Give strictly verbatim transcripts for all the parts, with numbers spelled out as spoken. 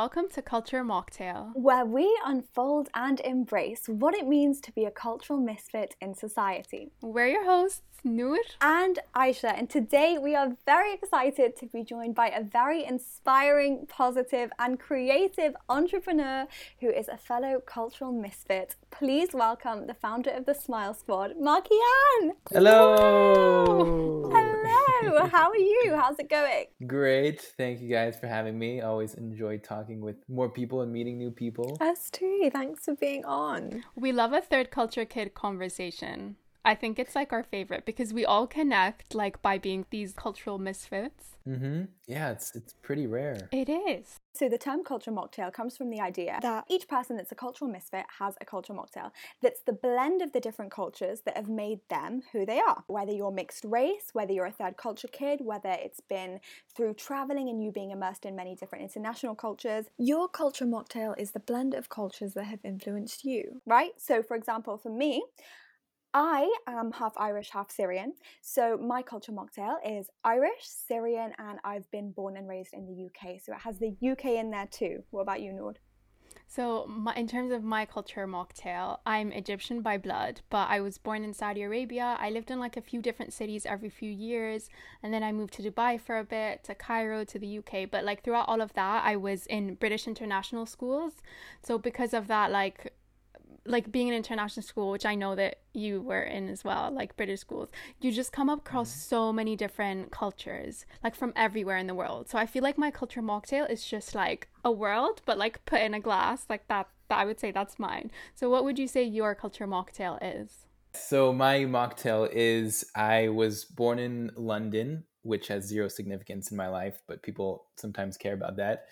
welcome to Culture Mocktail, where we unfold and embrace what it means to be a cultural misfit in society. We're your hosts, Noor and Aisha, and today we are very excited to be joined by a very inspiring, positive and creative entrepreneur who is a fellow cultural misfit. Please welcome the founder of the Smile Squad, Markian! Hello! Wow. Hello! How are you? How's it going? Great. Thank you guys for having me. I always enjoy talking with more people and meeting new people. Us too. Thanks for being on. We love a third culture kid conversation. I think it's like our favorite because we all connect like by being these cultural misfits. Mm-hmm. Yeah, it's it's pretty rare. It is. So the term culture mocktail comes from the idea that each person that's a cultural misfit has a culture mocktail. That's the blend of the different cultures that have made them who they are. Whether you're mixed race, whether you're a third culture kid, whether it's been through traveling and you being immersed in many different international cultures, your culture mocktail is the blend of cultures that have influenced you, right? So for example, for me, I am half Irish, half Syrian, so my culture mocktail is Irish, Syrian, and I've been born and raised in the U K, so it has the U K in there too. What about you, Noor? So my, in terms of my culture mocktail, I'm Egyptian by blood, but I was born in Saudi Arabia. I lived in like a few different cities every few years, and then I moved to Dubai for a bit, to Cairo, to the U K. But like throughout all of that, I was in British international schools, so because of that, like like being in international school, which I know that you were in as well, like British schools, you just come across so many different cultures, like from everywhere in the world. So I feel like my culture mocktail is just like a world, but like put in a glass, like that, that I would say that's mine. So what would you say your culture mocktail is? So my mocktail is, I was born in London, which has zero significance in my life, but people sometimes care about that.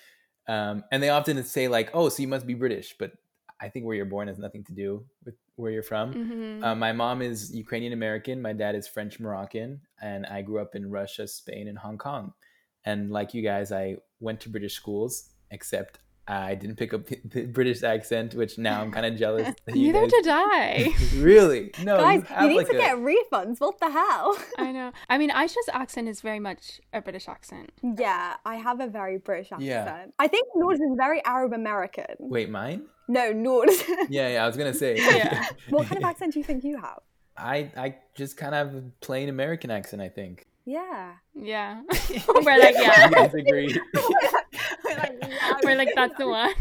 Um, and they often say like, oh, so you must be British, but I think where you're born has nothing to do with where you're from. Mm-hmm. Uh, my mom is Ukrainian American. My dad is French Moroccan. And I grew up in Russia, Spain, and Hong Kong. And like you guys, I went to British schools, except I didn't pick up the British accent, which now I'm kind of jealous. Neither did I. Really? No. Guys, you, you need like to a... get refunds. What the hell? I know. I mean, Aisha's accent is very much a British accent. Yeah, I have a very British accent. Yeah. I think Noor's is very Arab American. Wait, mine? No, Noor's. yeah, yeah, I was going to say. Yeah. What kind of accent do you think you have? I, I just kind of have a plain American accent, I think. Yeah. Yeah. We're like, yeah. You guys agree. We're like, that's the one.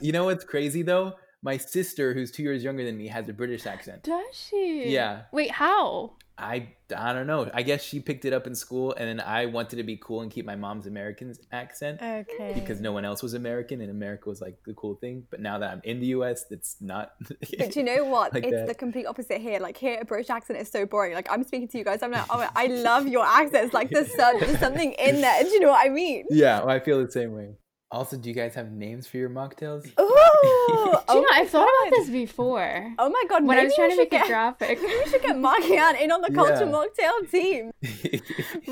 You know what's crazy though? My sister, who's two years younger than me, has a British accent. Does she? Yeah. Wait, how? I, I don't know. I guess she picked it up in school, and then I wanted to be cool and keep my mom's American accent. Okay. Because no one else was American, and America was like the cool thing. But now that I'm in the U S, it's not. But you know what? Like it's that. The complete opposite here. Like here, a British accent is so boring. Like I'm speaking to you guys. I'm like, oh, I love your accents. Like there's, there's something in there. Do you know what I mean? Yeah, well, I feel the same way. Also, do you guys have names for your mocktails? Ooh, oh, do you know, I've thought about this before. Oh my god! When I was trying to make get, a graphic, maybe we should get Markian in on the culture yeah. mocktail team.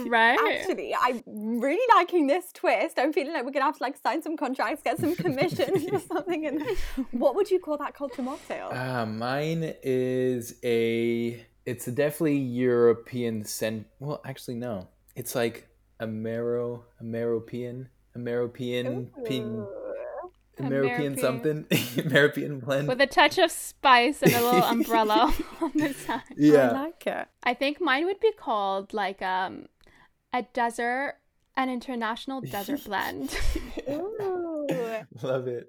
Right? Actually, I'm really liking this twist. I'm feeling like we're gonna have to like sign some contracts, get some commissions or something. And what would you call that culture mocktail? Uh, mine is a. It's definitely European cent. Well, actually, no. It's like Amero, Ameropean. American ping, American something, American blend with a touch of spice and a little umbrella on the side. Yeah, I like it. I think mine would be called like um a desert, an international desert blend. Ooh, love it.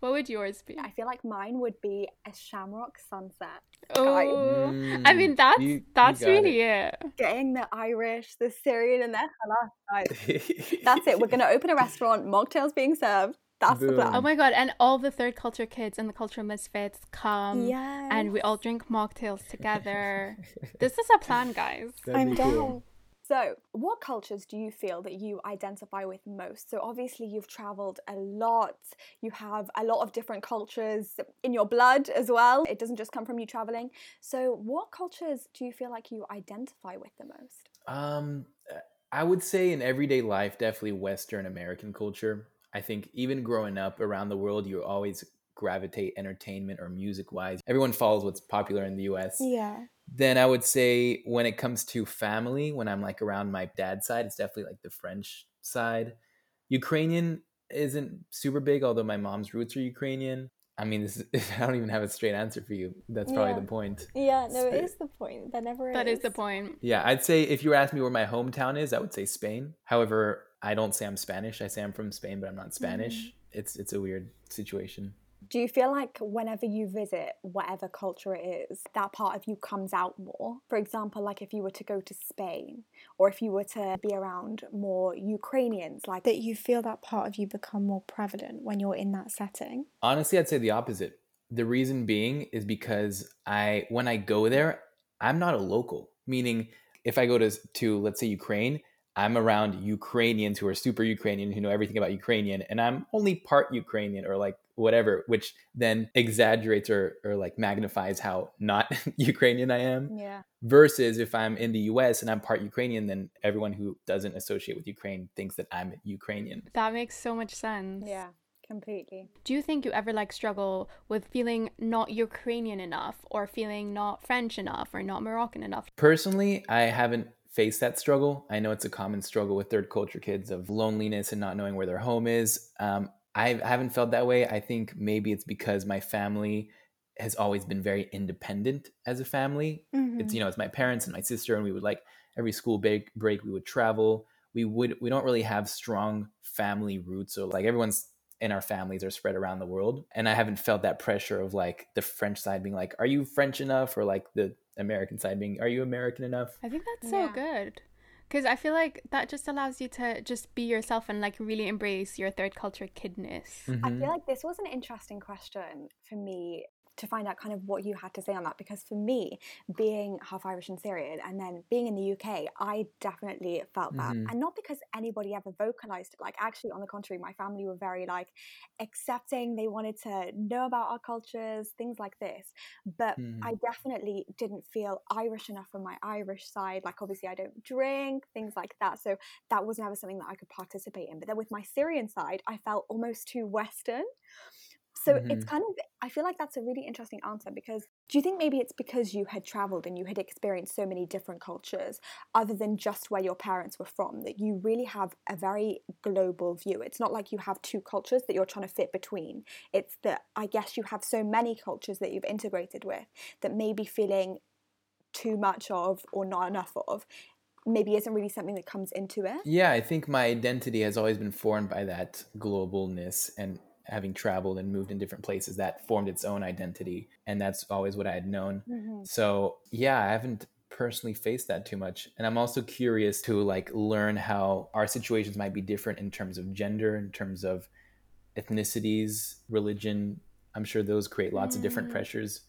What would yours be? I feel like mine would be a shamrock sunset. Oh, mm, I mean, that's you, that's you really it. it. Getting the Irish, the Syrian, and the halal. That's it. We're going to open a restaurant. Mocktails being served. That's Boom. the plan. Oh my God. And all the third culture kids and the culture misfits come. Yes. And we all drink mocktails together. This is a plan, guys. That'd I'm down. Cool. So what cultures do you feel that you identify with most? So obviously you've traveled a lot, you have a lot of different cultures in your blood as well. It doesn't just come from you traveling. So what cultures do you feel like you identify with the most? Um, I would say in everyday life, definitely Western American culture. I think even growing up around the world, you always gravitate entertainment or music wise. Everyone follows what's popular in the U S. Yeah. Then I would say when it comes to family, when I'm like around my dad's side, it's definitely like the French side. Ukrainian isn't super big, although my mom's roots are Ukrainian. I mean, this is, I don't even have a straight answer for you. That's probably yeah. the point. Yeah, no, Spain. It is the point. That never that is. That is the point. Yeah, I'd say if you were asking me where my hometown is, I would say Spain. However, I don't say I'm Spanish. I say I'm from Spain, but I'm not Spanish. Mm-hmm. It's it's a weird situation. Do you feel like whenever you visit whatever culture it is, that part of you comes out more? For example, like if you were to go to Spain or if you were to be around more Ukrainians, like that you feel that part of you become more prevalent when you're in that setting? Honestly, I'd say the opposite. The reason being is because I, when I go there, I'm not a local. Meaning if I go to, to let's say Ukraine, I'm around Ukrainians who are super Ukrainian, who know everything about Ukrainian, and I'm only part Ukrainian or like whatever, which then exaggerates or, or like magnifies how not Ukrainian I am. Yeah. Versus if I'm in the U S and I'm part Ukrainian, then everyone who doesn't associate with Ukraine thinks that I'm Ukrainian. That makes so much sense. Yeah, completely. Do you think you ever like struggle with feeling not Ukrainian enough or feeling not French enough or not Moroccan enough? Personally, I haven't face that struggle. I know it's a common struggle with third culture kids of loneliness and not knowing where their home is. Um, I haven't felt that way. I think maybe it's because my family has always been very independent as a family. Mm-hmm. It's, you know, it's my parents and my sister, and we would like every school break, break we would travel. We would, we don't really have strong family roots. So like everyone's in our families are spread around the world. And I haven't felt that pressure of like the French side being like, are you French enough? Or like the American side being, are you American enough? I think that's so yeah. good, because I feel like that just allows you to just be yourself and like really embrace your third culture kidness. Mm-hmm. I feel like this was an interesting question for me to find out kind of what you had to say on that, because for me, being half Irish and Syrian and then being in the U K, I definitely felt that. Mm-hmm. And not because anybody ever vocalized it, like actually on the contrary, my family were very like accepting, they wanted to know about our cultures, things like this, but mm-hmm. I definitely didn't feel Irish enough from my Irish side, like obviously I don't drink, things like that, so that was never something that I could participate in. But then with my Syrian side, I felt almost too Western. So mm-hmm. it's kind of, I feel like that's a really interesting answer, because do you think maybe it's because you had traveled and you had experienced so many different cultures other than just where your parents were from, that you really have a very global view? It's not like you have two cultures that you're trying to fit between. It's that I guess you have so many cultures that you've integrated with that maybe feeling too much of or not enough of maybe isn't really something that comes into it. Yeah, I think my identity has always been formed by that globalness, and having traveled and moved in different places, that formed its own identity. And that's always what I had known. Mm-hmm. So yeah, I haven't personally faced that too much. And I'm also curious to like learn how our situations might be different in terms of gender, in terms of ethnicities, religion. I'm sure those create lots mm-hmm. of different pressures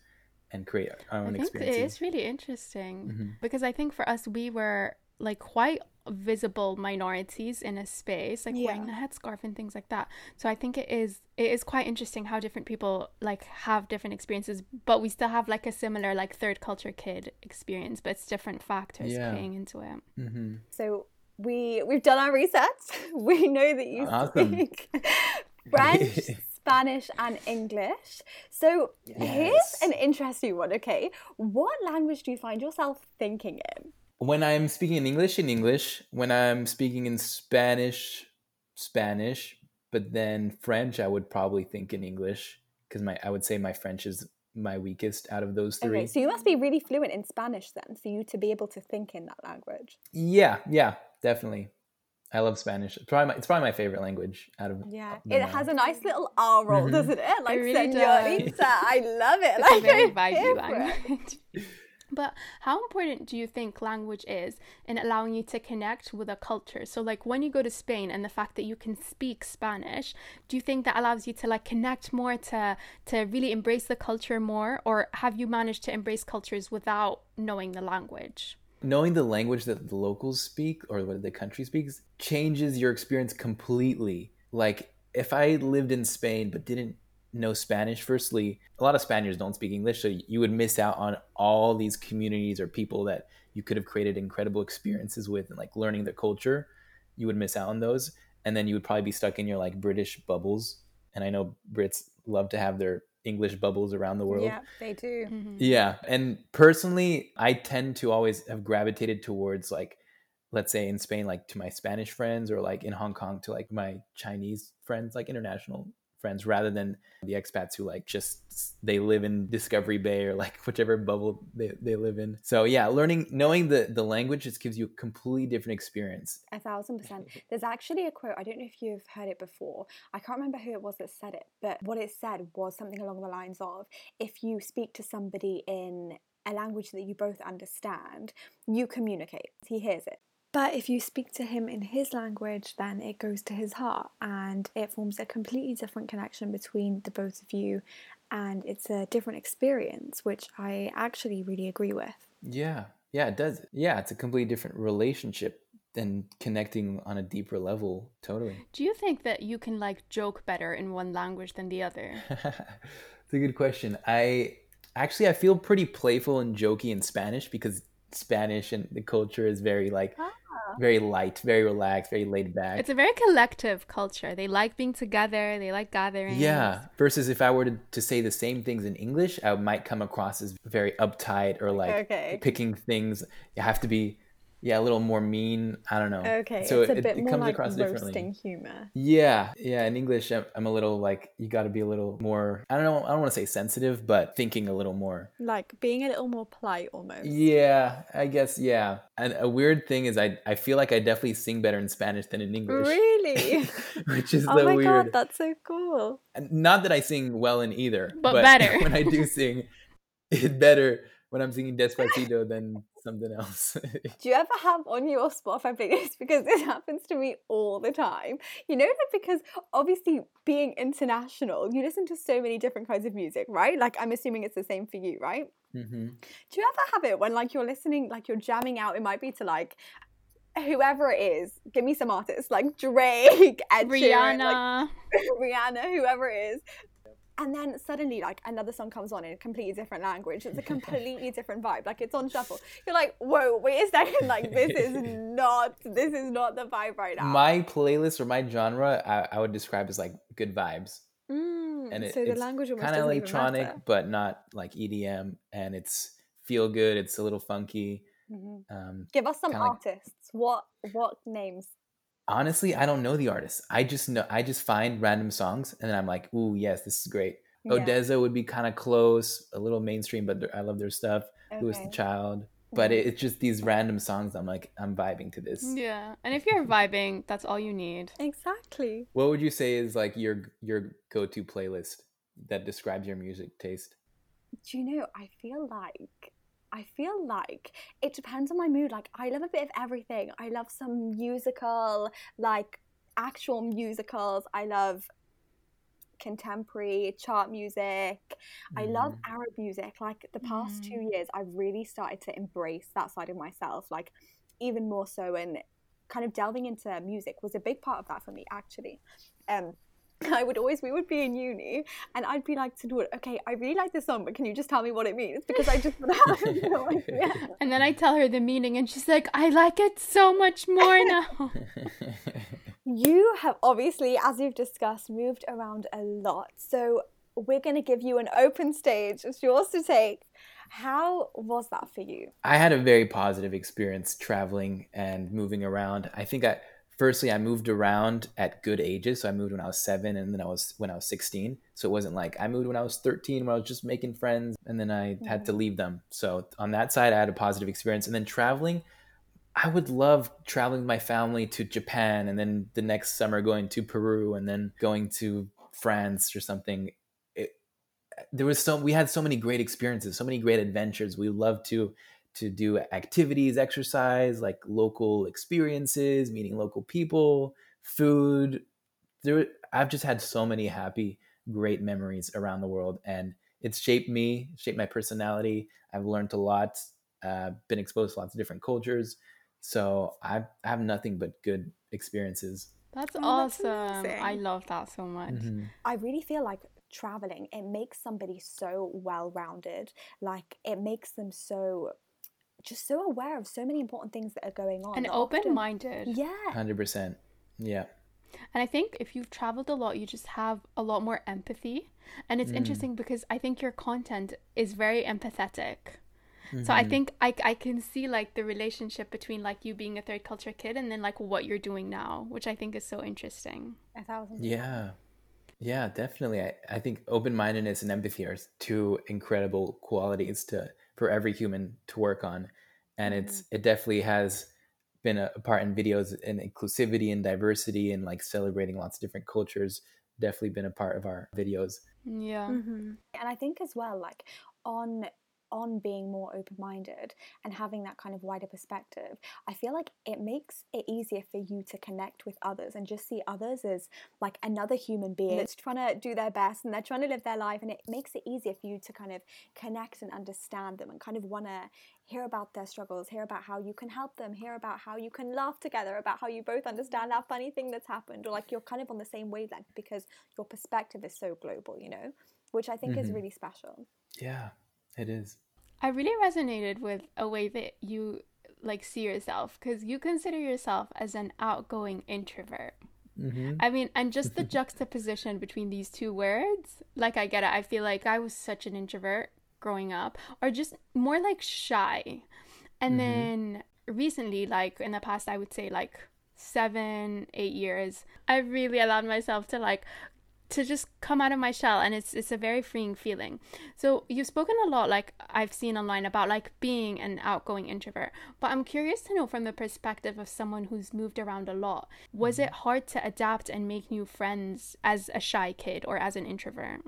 and create our own experiences. It is really interesting mm-hmm. because I think for us, we were like quite visible minorities in a space, like yeah. wearing a headscarf and things like that. So I think it is it is quite interesting how different people like have different experiences, but we still have like a similar like third culture kid experience, but it's different factors yeah. playing into it. Mm-hmm. So we we've done our research. We know that you awesome. Speak French, Spanish and English. So yes. here's an interesting one. Okay, what language do you find yourself thinking in? When I'm speaking in English, in English. When I'm speaking in Spanish, Spanish. But then French, I would probably think in English, because my I would say my French is my weakest out of those three. Okay, so you must be really fluent in Spanish then, for you to be able to think in that language. Yeah, yeah, definitely. I love Spanish. It's probably my, it's probably my favorite language out of yeah. It has a nice little R roll, mm-hmm. doesn't it? Like it really señorita, does. I love it. It's like a very vibey language. But how important do you think language is in allowing you to connect with a culture? So like when you go to Spain and the fact that you can speak Spanish, do you think that allows you to like connect more, to to really embrace the culture more? Or have you managed to embrace cultures without knowing the language? Knowing the language that the locals speak or what the country speaks changes your experience completely. Like if I lived in Spain but didn't know Spanish, firstly a lot of Spaniards don't speak English, so you would miss out on all these communities or people that you could have created incredible experiences with, and like learning their culture, you would miss out on those. And then you would probably be stuck in your like British bubbles, and I know Brits love to have their English bubbles around the world. Yeah, they do. Mm-hmm. Yeah, and personally I tend to always have gravitated towards like let's say in Spain, like to my Spanish friends, or like in Hong Kong to like my Chinese friends, like international friends, rather than the expats who like just, they live in Discovery Bay or like whichever bubble they, they live in. So yeah, learning, knowing the, the language just gives you a completely different experience. A thousand percent. There's actually a quote, I don't know if you've heard it before. I can't remember who it was that said it, but what it said was something along the lines of, if you speak to somebody in a language that you both understand, you communicate. He hears it. But if you speak to him in his language, then it goes to his heart and it forms a completely different connection between the both of you, and it's a different experience, which I actually really agree with. Yeah, yeah, it does. Yeah, it's a completely different relationship than connecting on a deeper level, totally. Do you think that you can like joke better in one language than the other? It's a good question. I actually, I feel pretty playful and jokey in Spanish because Spanish and the culture is very like ah. very light, very relaxed, very laid back. It's a very collective culture. They like being together, they like gathering. Yeah, versus if I were to, to say the same things in English, I might come across as very uptight or like okay. picking things. You have to be yeah a little more mean, I don't know. Okay, so it's a it, bit it more comes like across roasting humor. Yeah, yeah, in English I'm, I'm a little like, you got to be a little more, I don't know, I don't want to say sensitive, but thinking a little more, like being a little more polite almost. Yeah, I guess, yeah. And a weird thing is I I feel like I definitely sing better in Spanish than in English. Really? Which is oh the my weird. God, that's so cool. Not that I sing well in either, but, but better when I do sing it's better when I'm singing Despacito than something else. Do you ever have on your Spotify playlist, because this happens to me all the time, you know, that because obviously being international, you listen to so many different kinds of music, right? Like I'm assuming it's the same for you, right? Mm-hmm. Do you ever have it when like you're listening, like you're jamming out, it might be to like whoever it is, give me some artists, like Drake, Ed Sheeran, Rihanna, like, Rihanna, whoever it is. And then suddenly, like, another song comes on in a completely different language. It's a completely different vibe. Like, it's on shuffle. You're like, whoa, wait a second. Like, this is not, this is not the vibe right now. My playlist or my genre, I, I would describe as, like, good vibes. Mm, and it, so the it's language kind of electronic, but not, like, E D M. And it's feel good. It's a little funky. Mm-hmm. Um, Give us some artists. Like, what what names? Honestly, I don't know the artists. I just know I just find random songs and then I'm like, ooh, yes, this is great. Yeah. Odesza would be kind of close, a little mainstream, but I love their stuff. Okay. Louis the Child. But it, it's just these random songs. I'm like, I'm vibing to this. Yeah. And if you're vibing, that's all you need. Exactly. What would you say is like your your go-to playlist that describes your music taste? Do you know, I feel like I feel like it depends on my mood. Like, I love a bit of everything. I love some musical, like actual musicals. I love contemporary chart music. Mm. I love Arab music. Like, the past mm. two years, I've really started to embrace that side of myself, like even more so. And kind of delving into music was a big part of that for me, actually. Um, I would always, we would be in uni and I'd be like to Noor, okay, I really like this song, but can you just tell me what it means? Because I just have no idea. And then I tell her the meaning and she's like, I like it so much more now. You have obviously, as we've discussed, moved around a lot. So we're going to give you an open stage. It's yours to take. How was that for you? I had a very positive experience traveling and moving around. I think I... Firstly, I moved around at good ages. So I moved when I was seven and then I was when I was sixteen. So it wasn't like I moved when I was thirteen, when I was just making friends and then I mm-hmm. had to leave them. So on that side, I had a positive experience. And then traveling, I would love traveling with my family to Japan and then the next summer going to Peru and then going to France or something. It, there was so we had so many great experiences, so many great adventures. We loved to to do activities, exercise, like local experiences, meeting local people, food. There, I've just had so many happy, great memories around the world. And it's shaped me, shaped my personality. I've learned a lot, uh, been exposed to lots of different cultures. So I've, I have nothing but good experiences. That's oh, awesome. That's I love that so much. Mm-hmm. I really feel like traveling, it makes somebody so well-rounded. Like, it makes them so... just so aware of so many important things that are going on. And open-minded. Often... Yeah. one hundred percent. Yeah. And I think if you've traveled a lot, you just have a lot more empathy. And it's mm. interesting because I think your content is very empathetic. Mm-hmm. So I think I, I can see like the relationship between like you being a third culture kid and then like what you're doing now, which I think is so interesting. I thought it was interesting. Yeah. Yeah, definitely. I, I think open-mindedness and empathy are two incredible qualities to for every human to work on. And it's it definitely has been a, a part in videos and inclusivity and diversity and like celebrating lots of different cultures. Definitely been a part of our videos. Yeah. Mm-hmm. And I think as well, like on on being more open-minded and having that kind of wider perspective, I feel like it makes it easier for you to connect with others and just see others as like another human being that's trying to do their best and they're trying to live their life, and it makes it easier for you to kind of connect and understand them and kind of want to hear about their struggles, hear about how you can help them, hear about how you can laugh together, about how you both understand that funny thing that's happened, or like you're kind of on the same wavelength because your perspective is so global, you know, which I think mm-hmm. is really special. Yeah. It is. I really resonated with a way that you like see yourself, because you consider yourself as an outgoing introvert. Mm-hmm. I mean, and just the juxtaposition between these two words, like I get it. I feel like I was such an introvert growing up, or just more like shy. And mm-hmm. then recently, like in the past, I would say like seven, eight years, I really allowed myself to like to just come out of my shell, and it's it's a very freeing feeling. So you've spoken a lot, like I've seen online, about like being an outgoing introvert, but I'm curious to know from the perspective of someone who's moved around a lot, was it hard to adapt and make new friends as a shy kid or as an introvert?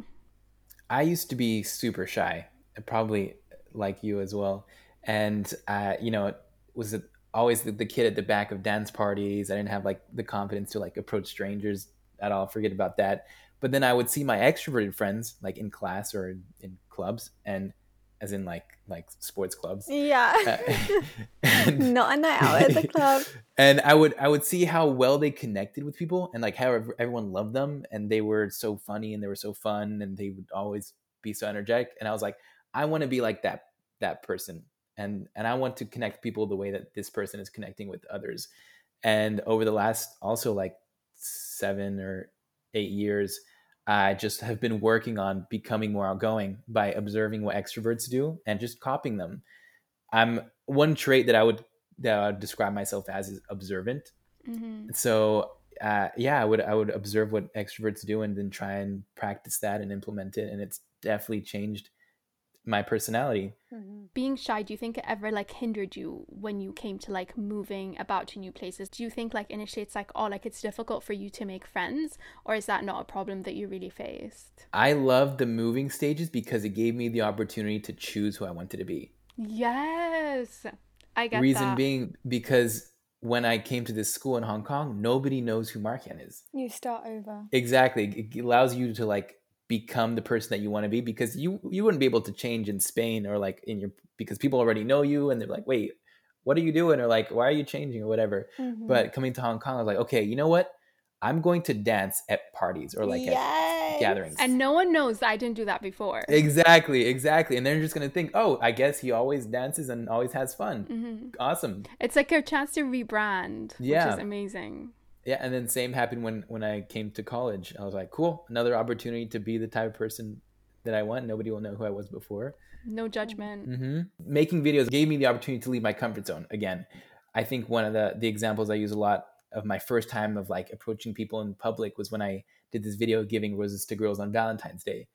I used to be super shy, probably like you as well, and uh, you know, was always the, the kid at the back of dance parties. I didn't have like the confidence to like approach strangers at all, forget about that. But then I would see my extroverted friends like in class or in, in clubs, and as in like like sports clubs. Yeah. Uh, and, not a night out at the club. And I would I would see how well they connected with people, and like how everyone loved them, and they were so funny and they were so fun, and they would always be so energetic. And I was like, I want to be like that that person, and and I want to connect people the way that this person is connecting with others. And over the last also like seven or eight years, I just have been working on becoming more outgoing by observing what extroverts do and just copying them. I'm one trait that I would that I would describe myself as is observant. Mm-hmm. So uh, yeah, I would I would observe what extroverts do and then try and practice that and implement it. And it's definitely changed my personality. Mm-hmm. Being shy, do you think it ever like hindered you when you came to like moving about to new places? Do you think like initially it's like, oh, like it's difficult for you to make friends, or is that not a problem that you really faced? I loved the moving stages because it gave me the opportunity to choose who I wanted to be. Yes, I get reason that. Being because when I came to this school in Hong Kong, nobody knows who Markian is. You start over. Exactly. It allows you to like become the person that you want to be, because you you wouldn't be able to change in Spain or like in your, because people already know you and they're like, wait, what are you doing, or like, why are you changing, or whatever. Mm-hmm. But coming to Hong Kong, I was like, okay, you know what, I'm going to dance at parties or like yes. at gatherings, and no one knows that I didn't do that before. Exactly exactly And they're just gonna think, oh, I guess he always dances and always has fun. Mm-hmm. Awesome. It's like a chance to rebrand. Yeah, which is amazing. Yeah, and then same happened when, when I came to college. I was like, cool, another opportunity to be the type of person that I want. Nobody will know who I was before. No judgment. Mm-hmm. Making videos gave me the opportunity to leave my comfort zone again. I think one of the, the examples I use a lot of my first time of like approaching people in public was when I did this video giving roses to girls on Valentine's Day.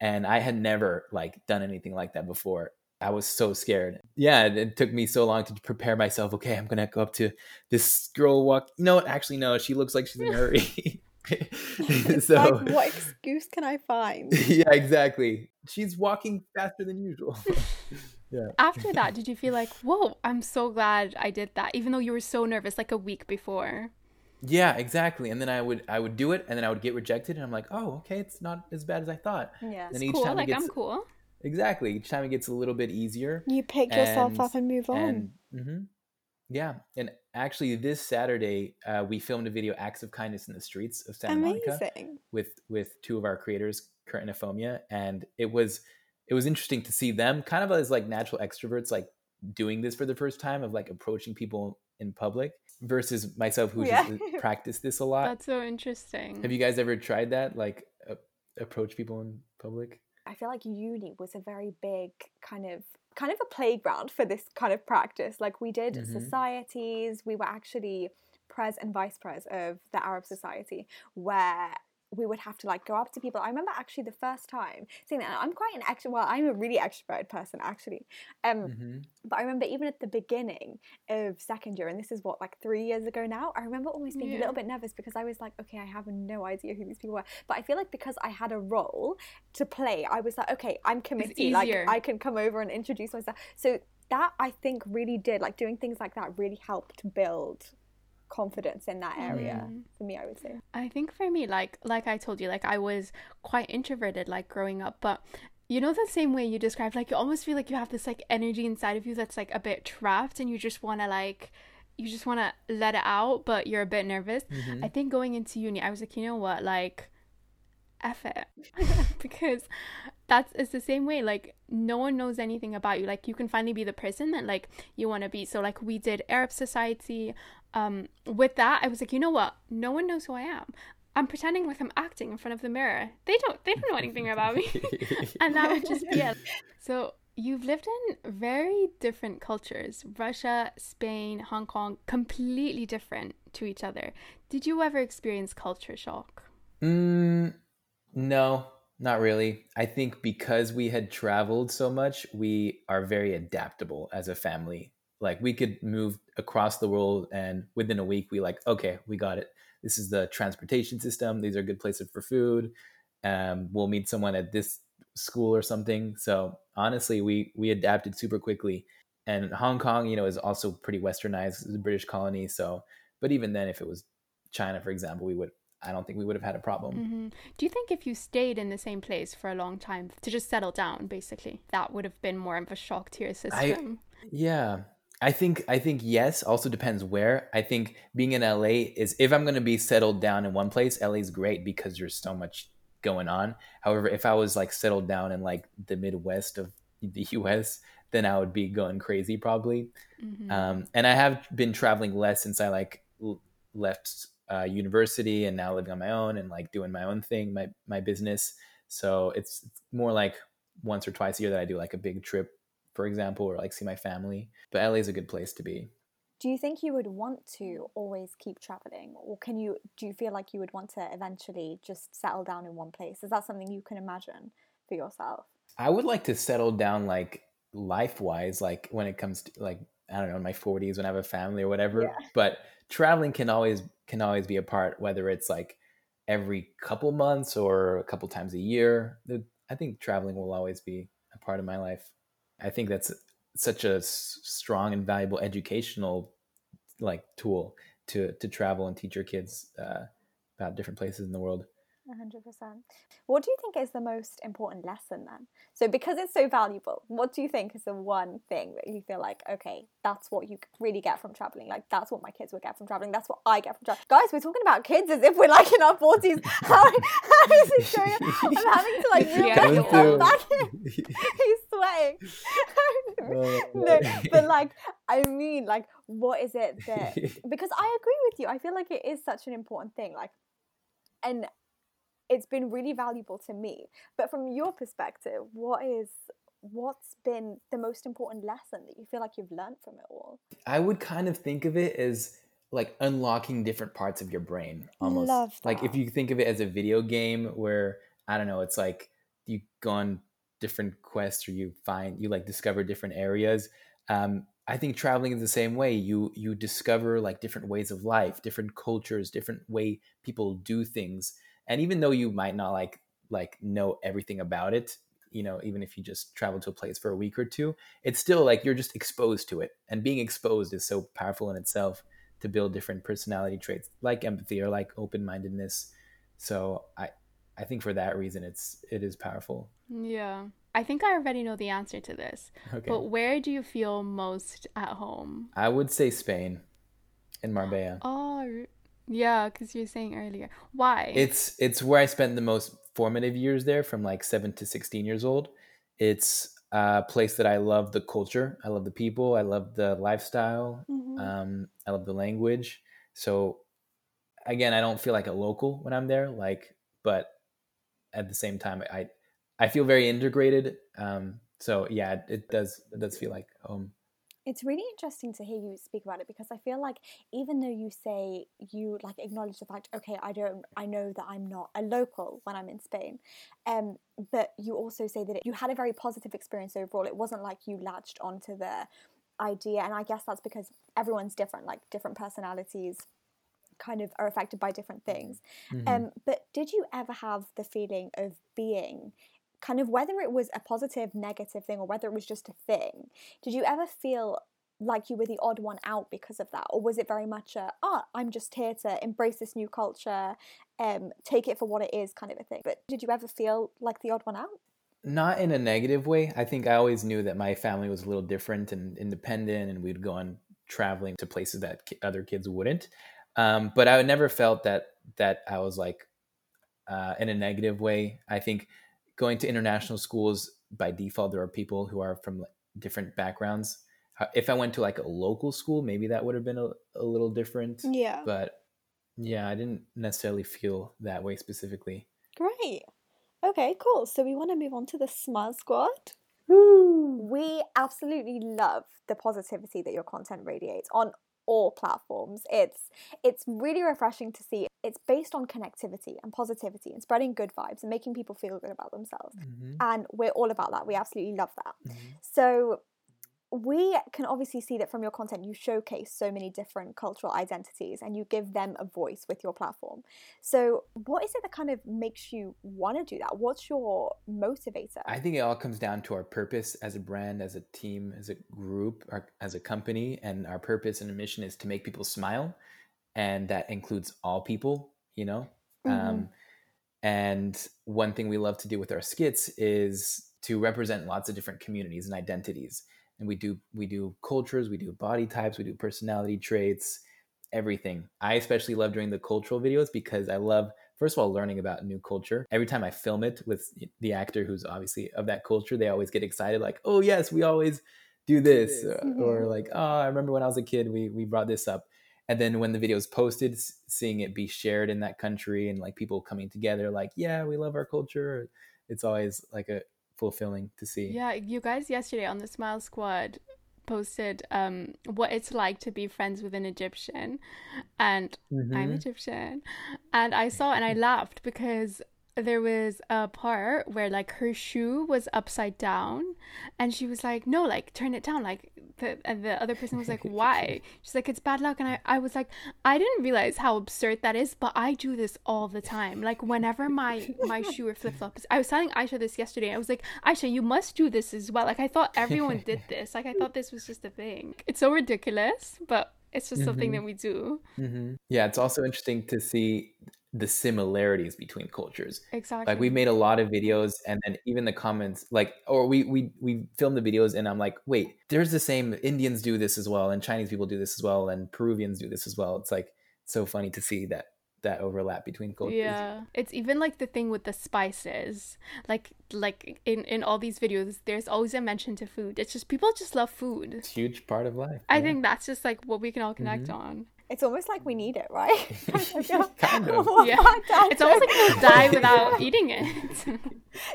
And I had never like done anything like that before. I was so scared. Yeah, it, it took me so long to prepare myself. Okay, I'm going to go up to this girl walk. No, actually, no, she looks like she's in a hurry. It's so, like, what excuse can I find? Yeah, exactly. She's walking faster than usual. Yeah. After that, did you feel like, whoa, I'm so glad I did that, even though you were so nervous like a week before? Yeah, exactly. And then I would I would do it, and then I would get rejected, and I'm like, oh, okay, it's not as bad as I thought. Yeah, it's cool. Like, gets, I'm cool. Exactly. Each time it gets a little bit easier. You pick and, yourself up and move on. And, mm-hmm. Yeah. And actually this Saturday, uh, we filmed a video, Acts of Kindness in the Streets of Santa Amazing. Monica, with with two of our creators, Kurt and Afomia. And it was it was interesting to see them kind of as like natural extroverts, like doing this for the first time of like approaching people in public versus myself who yeah. just practiced this a lot. That's so interesting. Have you guys ever tried that? Like uh, approach people in public? I feel like uni was a very big kind of kind of a playground for this kind of practice. Like we did mm-hmm. societies. We were actually prez and vice prez of the Arab Society, where we would have to like go up to people. I remember actually the first time seeing that, and I'm quite an extra, well, I'm a really extroverted person actually. Um, mm-hmm. But I remember even at the beginning of second year, and this is what, like three years ago now, I remember always being yeah. a little bit nervous because I was like, okay, I have no idea who these people were. But I feel like because I had a role to play, I was like, okay, I'm committed. Like I can come over and introduce myself. So that I think really did, like doing things like that really helped build confidence in that area mm. for me, I would say. I think for me, like like I told you, like I was quite introverted like growing up, but you know the same way you described, like you almost feel like you have this like energy inside of you that's like a bit trapped and you just want to like you just want to let it out, but you're a bit nervous. Mm-hmm. I think going into uni I was like, you know what, like F it. Because that's it's the same way, like no one knows anything about you, like you can finally be the person that like you want to be. So like we did Arab Society. Um, with that, I was like, you know what? No one knows who I am. I'm pretending like I'm acting in front of the mirror. They don't, they don't know anything about me. And that would just be it. So you've lived in very different cultures, Russia, Spain, Hong Kong, completely different to each other. Did you ever experience culture shock? Mm, no, not really. I think because we had traveled so much, we are very adaptable as a family. Like we could move across the world and within a week we like, okay, we got it. This is the transportation system. These are good places for food. Um, we'll meet someone at this school or something. So honestly, we we adapted super quickly. And Hong Kong, you know, is also pretty westernized. It was a British colony. So, but even then, if it was China, for example, we would, I don't think we would have had a problem. Mm-hmm. Do you think if you stayed in the same place for a long time to just settle down, basically, that would have been more of a shock to your system? I, yeah. I think I think yes, also depends where. I think being in L A is, if I'm going to be settled down in one place, L A is great because there's so much going on. However, if I was like settled down in like the Midwest of the U S, then I would be going crazy probably. Mm-hmm. Um, and I have been traveling less since I like l- left uh, university and now living on my own and like doing my own thing, my, my business. So it's, it's more like once or twice a year that I do like a big trip, for example, or like see my family. But L A is a good place to be. Do you think you would want to always keep traveling, or can you? Do you feel like you would want to eventually just settle down in one place? Is that something you can imagine for yourself? I would like to settle down, like life-wise, like when it comes to like I don't know, in my forties when I have a family or whatever. Yeah. But traveling can always can always be a part, whether it's like every couple months or a couple times a year. I think traveling will always be a part of my life. I think that's such a strong and valuable educational like tool to to travel and teach your kids uh, about different places in the world. one hundred percent. What do you think is the most important lesson then? So because it's so valuable, what do you think is the one thing that you feel like, okay, that's what you really get from traveling? Like that's what my kids will get from traveling. That's what I get from traveling. Guys, we're talking about kids as if we're like in our forties. How, how is this going on? I'm having to like really come back in. He's sweating. No, but like, I mean, like, what is it that, because I agree with you. I feel like it is such an important thing. Like, and it's been really valuable to me. But from your perspective, what is, what's been the most important lesson that you feel like you've learned from it all? I would kind of think of it as like unlocking different parts of your brain almost. Love that. Like if you think of it as a video game where, I don't know, it's like you go on different quests or you find, you like discover different areas. Um, I think traveling is the same way. You, you discover like different ways of life, different cultures, different way people do things. And even though you might not like like know everything about it, you know, even if you just travel to a place for a week or two, it's still like you're just exposed to it. And being exposed is so powerful in itself to build different personality traits like empathy or like open-mindedness. So I, I think for that reason, it's it is powerful. Yeah. I think I already know the answer to this. Okay. But where do you feel most at home? I would say Spain and Marbella. Oh, yeah, because you were saying earlier. Why? It's it's where I spent the most formative years there, from like seven to sixteen years old. It's a place that I love the culture. I love the people. I love the lifestyle. Mm-hmm. Um, I love the language. So again, I don't feel like a local when I'm there. Like, but at the same time, I I feel very integrated. Um, So yeah, it, it does it does feel like home. It's really interesting to hear you speak about it, because I feel like even though you say you like acknowledge the fact, okay, I don't, I know that I'm not a local when I'm in Spain, um, but you also say that it, you had a very positive experience overall. It wasn't like you latched onto the idea, and I guess that's because everyone's different, like different personalities kind of are affected by different things. Mm-hmm. Um, but did you ever have the feeling of being kind of, whether it was a positive, negative thing or whether it was just a thing, did you ever feel like you were the odd one out because of that? Or was it very much a, oh, I'm just here to embrace this new culture, um, take it for what it is kind of a thing? But did you ever feel like the odd one out? Not in a negative way. I think I always knew that my family was a little different and independent, and we'd go on traveling to places that other kids wouldn't. Um, but I never felt that that I was like uh, in a negative way. I think going to international schools, by default, there are people who are from different backgrounds. If I went to like a local school, maybe that would have been a, a little different. Yeah. But yeah, I didn't necessarily feel that way specifically. Great. Okay, cool. So we want to move on to the Smile Squad. Woo! We absolutely love the positivity that your content radiates on all platforms. It's it's really refreshing to see. It's based on connectivity and positivity and spreading good vibes and making people feel good about themselves. Mm-hmm. And we're all about that. We absolutely love that. Mm-hmm. So we can obviously see that from your content, you showcase so many different cultural identities and you give them a voice with your platform. So what is it that kind of makes you want to do that? What's your motivator? I think it all comes down to our purpose as a brand, as a team, as a group, or as a company. And our purpose and mission is to make people smile. And that includes all people, you know? Mm-hmm. Um, and one thing we love to do with our skits is to represent lots of different communities and identities. And we do we do cultures, we do body types, we do personality traits, everything. I especially love doing the cultural videos because I love, first of all, learning about new culture. Every time I film it with the actor who's obviously of that culture, they always get excited like, oh, yes, we always do this. Mm-hmm. Or like, oh, I remember when I was a kid, we we brought this up. And then when the video is posted, seeing it be shared in that country and like people coming together like, yeah, we love our culture. It's always like a fulfilling to see. Yeah, you guys yesterday on the Smile Squad posted um what it's like to be friends with an Egyptian, and mm-hmm. I'm Egyptian, and I saw and I laughed because there was a part where like her shoe was upside down and she was like, no, like turn it down, like the, and the other person was like, why? She's like, it's bad luck. And I, I was like, I didn't realize how absurd that is, but I do this all the time. Like whenever my my shoe or flip-flops, I was telling Aisha this yesterday, I was like, Aisha, you must do this as well. Like I thought everyone did this, like I thought this was just a thing. It's so ridiculous, but it's just mm-hmm. something that we do. Mm-hmm. Yeah, it's also interesting to see the similarities between cultures. Exactly. Like we've made a lot of videos and then even the comments like, or we we we film the videos and I'm like, wait, there's the same, Indians do this as well and Chinese people do this as well and Peruvians do this as well. It's like, it's so funny to see that that overlap between cultures. Yeah, it's even like the thing with the spices, like like in in all these videos there's always a mention to food. It's just people just love food. It's a huge part of life. I yeah. think that's just like what we can all connect mm-hmm. on. It's almost like we need it, right? Kind of. Yeah. It's almost like we'll die without eating it.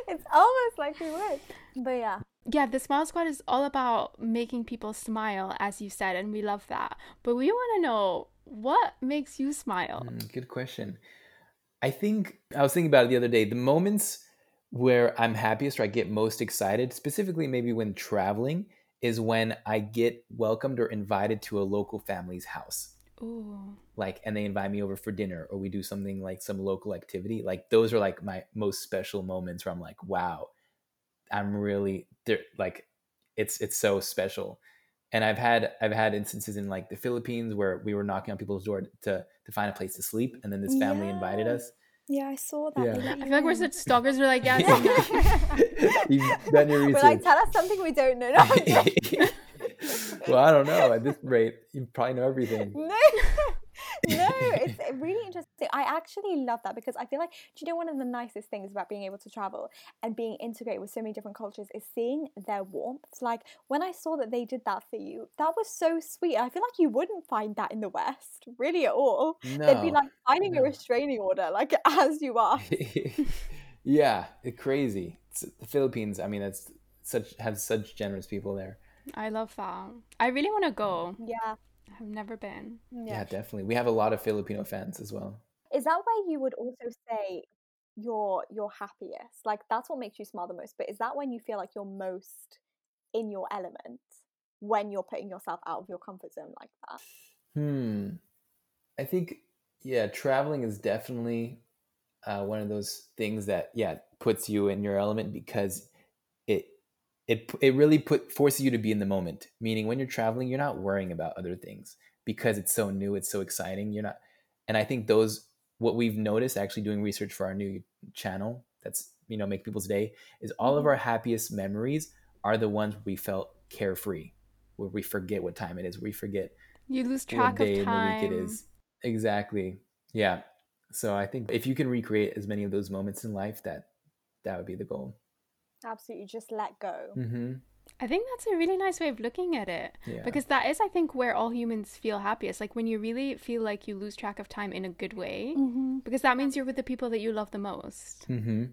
It's almost like we would. But yeah. Yeah, the Smile Squad is all about making people smile, as you said, and we love that. But we want to know, what makes you smile? Mm, good question. I think I was thinking about it the other day. The moments where I'm happiest or I get most excited, specifically maybe when traveling, is when I get welcomed or invited to a local family's house. Ooh. Like, and they invite me over for dinner, or we do something like some local activity. Like those are like my most special moments where I'm like, wow, I'm really there. Like it's, it's so special. And I've had, I've had instances in like the Philippines where we were knocking on people's door to, to find a place to sleep. And then this family yeah. invited us. Yeah, I saw that. Yeah. I feel like we're such stalkers. We're like, yeah, you've done your research. We're like, tell us something we don't know. No, well, I don't know. At this rate, you probably know everything. No, no, it's really interesting. I actually love that because I feel like, do you know, one of the nicest things about being able to travel and being integrated with so many different cultures is seeing their warmth. Like when I saw that they did that for you, that was so sweet. I feel like you wouldn't find that in the West, really at all. No, they'd be like finding no. a restraining order, like as you are. Yeah, it's crazy. It's the Philippines. I mean, that's such have such generous people there. I love that. I really want to go. Yeah. I've never been. Yeah. yeah, definitely. We have a lot of Filipino fans as well. Is that where you would also say you're you're happiest? Like, that's what makes you smile the most. But is that when you feel like you're most in your element, when you're putting yourself out of your comfort zone like that? Hmm. I think, yeah, traveling is definitely uh, one of those things that, yeah, puts you in your element, because it it it really put forces you to be in the moment. Meaning, when you're traveling, you're not worrying about other things because it's so new, it's so exciting. You're not, and I think those what we've noticed actually doing research for our new channel that's, you know, Make People's Day, is all of our happiest memories are the ones we felt carefree, where we forget what time it is, we forget you lose track what day of time in the week it is. Exactly. Yeah. So I think if you can recreate as many of those moments in life, that that would be the goal. Absolutely. Just let go. Mm-hmm. I think that's a really nice way of looking at it, yeah. Because that is, I think, where all humans feel happiest. Like, when you really feel like you lose track of time in a good way, mm-hmm. because that means you're with the people that you love the most. Mm-hmm.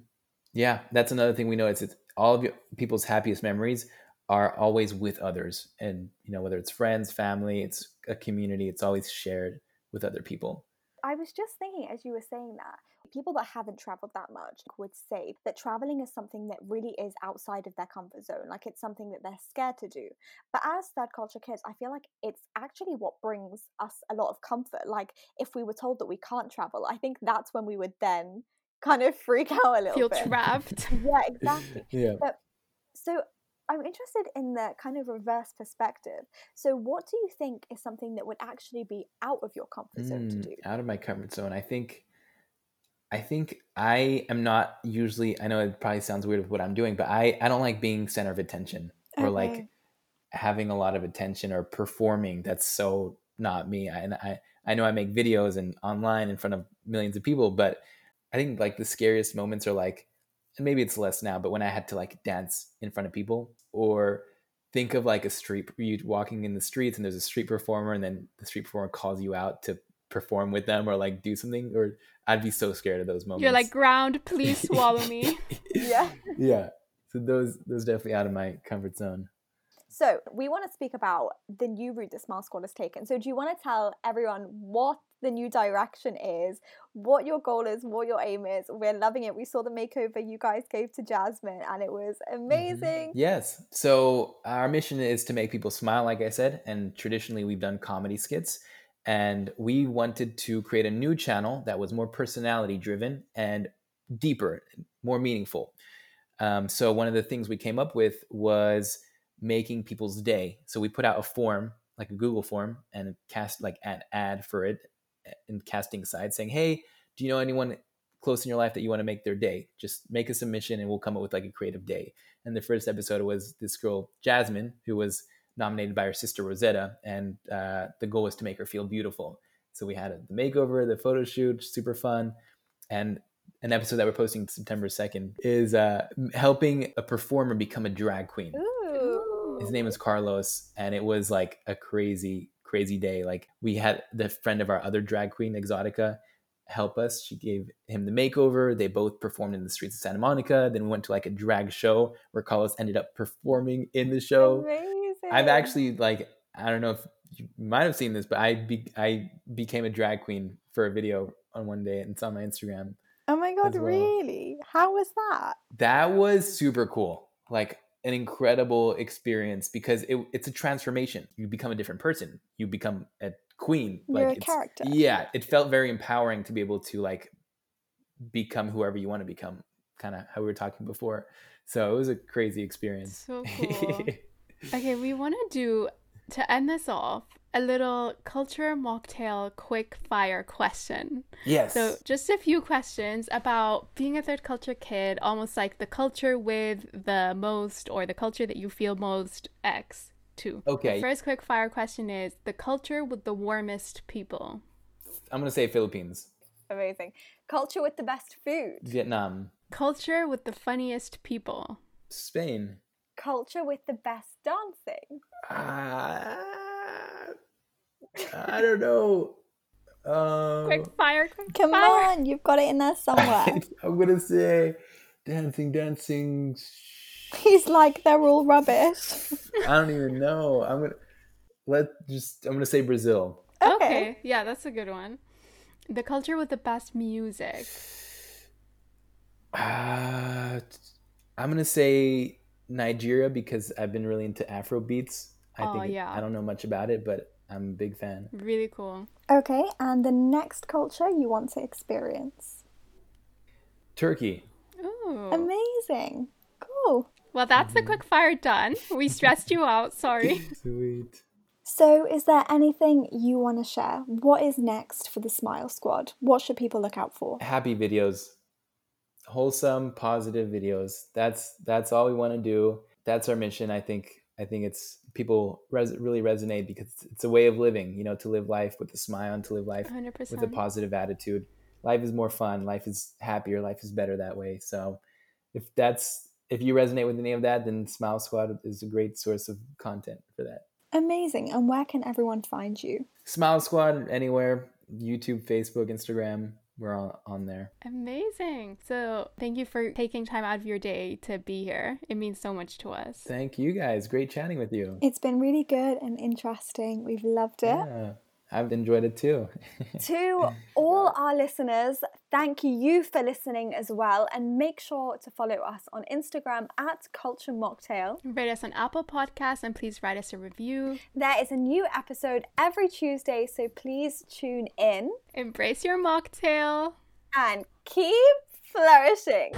Yeah. That's another thing we know. It's, it's all of your, people's happiest memories are always with others. And, you know, whether it's friends, family, it's a community, it's always shared with other people. I was just thinking as you were saying that, people that haven't traveled that much would say that traveling is something that really is outside of their comfort zone. Like, it's something that they're scared to do. But as third culture kids, I feel like it's actually what brings us a lot of comfort. Like, if we were told that we can't travel, I think that's when we would then kind of freak out a little Feel bit. Feel trapped. Yeah, exactly. Yeah. But, so I'm interested in the kind of reverse perspective. So what do you think is something that would actually be out of your comfort zone mm, to do? Out of my comfort zone. I think, I think I am not usually, I know it probably sounds weird with what I'm doing, but I, I don't like being center of attention or okay. like having a lot of attention or performing. That's so not me. I, and I, I know I make videos and online in front of millions of people, but I think like the scariest moments are like, and maybe it's less now, but when I had to like dance in front of people, or think of like a street, you walking in the streets and there's a street performer, and then the street performer calls you out to perform with them or like do something, or I'd be so scared of those moments. You're like, ground, please swallow me. Yeah. Yeah. So those, those definitely out of my comfort zone. So we want to speak about the new route that Smile Squad has taken. So do you want to tell everyone what the new direction is, what your goal is, what your aim is? We're loving it. We saw the makeover you guys gave to Jasmine and it was amazing. Mm-hmm. Yes. So our mission is to make people smile, like I said, and traditionally we've done comedy skits, and we wanted to create a new channel that was more personality driven and deeper, more meaningful. Um, so one of the things we came up with was making people's day. So we put out a form, like a Google form, and cast like an ad for it, and casting side saying, hey, do you know anyone close in your life that you want to make their day? Just make a submission and we'll come up with like a creative day. And the first episode was this girl Jasmine, who was nominated by her sister Rosetta, and uh the goal was to make her feel beautiful. So we had the makeover, the photo shoot, super fun. And an episode that we're posting September second is uh helping a performer become a drag queen. Ooh. His name is Carlos, and it was like a crazy crazy day. Like, we had the friend of our other drag queen, Exotica, help us. She gave him the makeover. They both performed in the streets of Santa Monica. Then we went to like a drag show where Carlos ended up performing in the show. Amazing. I've actually, like, I don't know if you might have seen this, but I be- I became a drag queen for a video on one day, and it's on my Instagram. Oh my God, well. Really? How was that? That was super cool. Like, an incredible experience, because it, it's a transformation. You become a different person. You become a queen. You're like a it's, character. Yeah. It felt very empowering to be able to like become whoever you want to become, kind of how we were talking before. So it was a crazy experience. So cool. Okay. We want to do, to end this off, a little culture mocktail quick fire question. Yes. So just a few questions about being a third culture kid, almost like the culture with the most, or the culture that you feel most X to. Okay. The first quick fire question is the culture with the warmest people. I'm going to say Philippines. Amazing. Culture with the best food. Vietnam. Culture with the funniest people. Spain. Culture with the best dancing. Ah. Uh... I don't know. Um, quick fire, quick Come fire. on, you've got it in there somewhere. I'm going to say dancing, dancing, He's like, they're all rubbish. I don't even know. I'm gonna let just. I'm gonna say Brazil. Okay. okay. Yeah, that's a good one. The culture with the best music. Uh, I'm gonna say Nigeria because I've been really into Afro beats. I oh, think it, yeah. I don't know much about it, but I'm a big fan. Really cool. Okay, and the next culture you want to experience? Turkey. Ooh. Amazing. Cool. Well, that's mm-hmm. the quick fire done. We stressed you out. Sorry. Sweet. So is there anything you want to share? What is next for the Smile Squad? What should people look out for? Happy videos. Wholesome, positive videos. That's that's all we want to do. That's our mission. I think I think it's people res- really resonate because it's a way of living, you know, to live life with a smile and to live life one hundred percent with a positive attitude. Life is more fun. Life is happier. Life is better that way. So if that's if you resonate with any of that, then Smile Squad is a great source of content for that. Amazing. And where can everyone find you? Smile Squad anywhere, YouTube, Facebook, Instagram. We're all on there. Amazing. So thank you for taking time out of your day to be here. It means so much to us. Thank you guys. Great chatting with you. It's been really good and interesting. We've loved it. Yeah. I've enjoyed it too. To all our listeners, thank you for listening as well. And make sure to follow us on Instagram at Culture Mocktail. Rate us on Apple Podcasts and please write us a review. There is a new episode every Tuesday, so please tune in. Embrace your mocktail. And keep flourishing.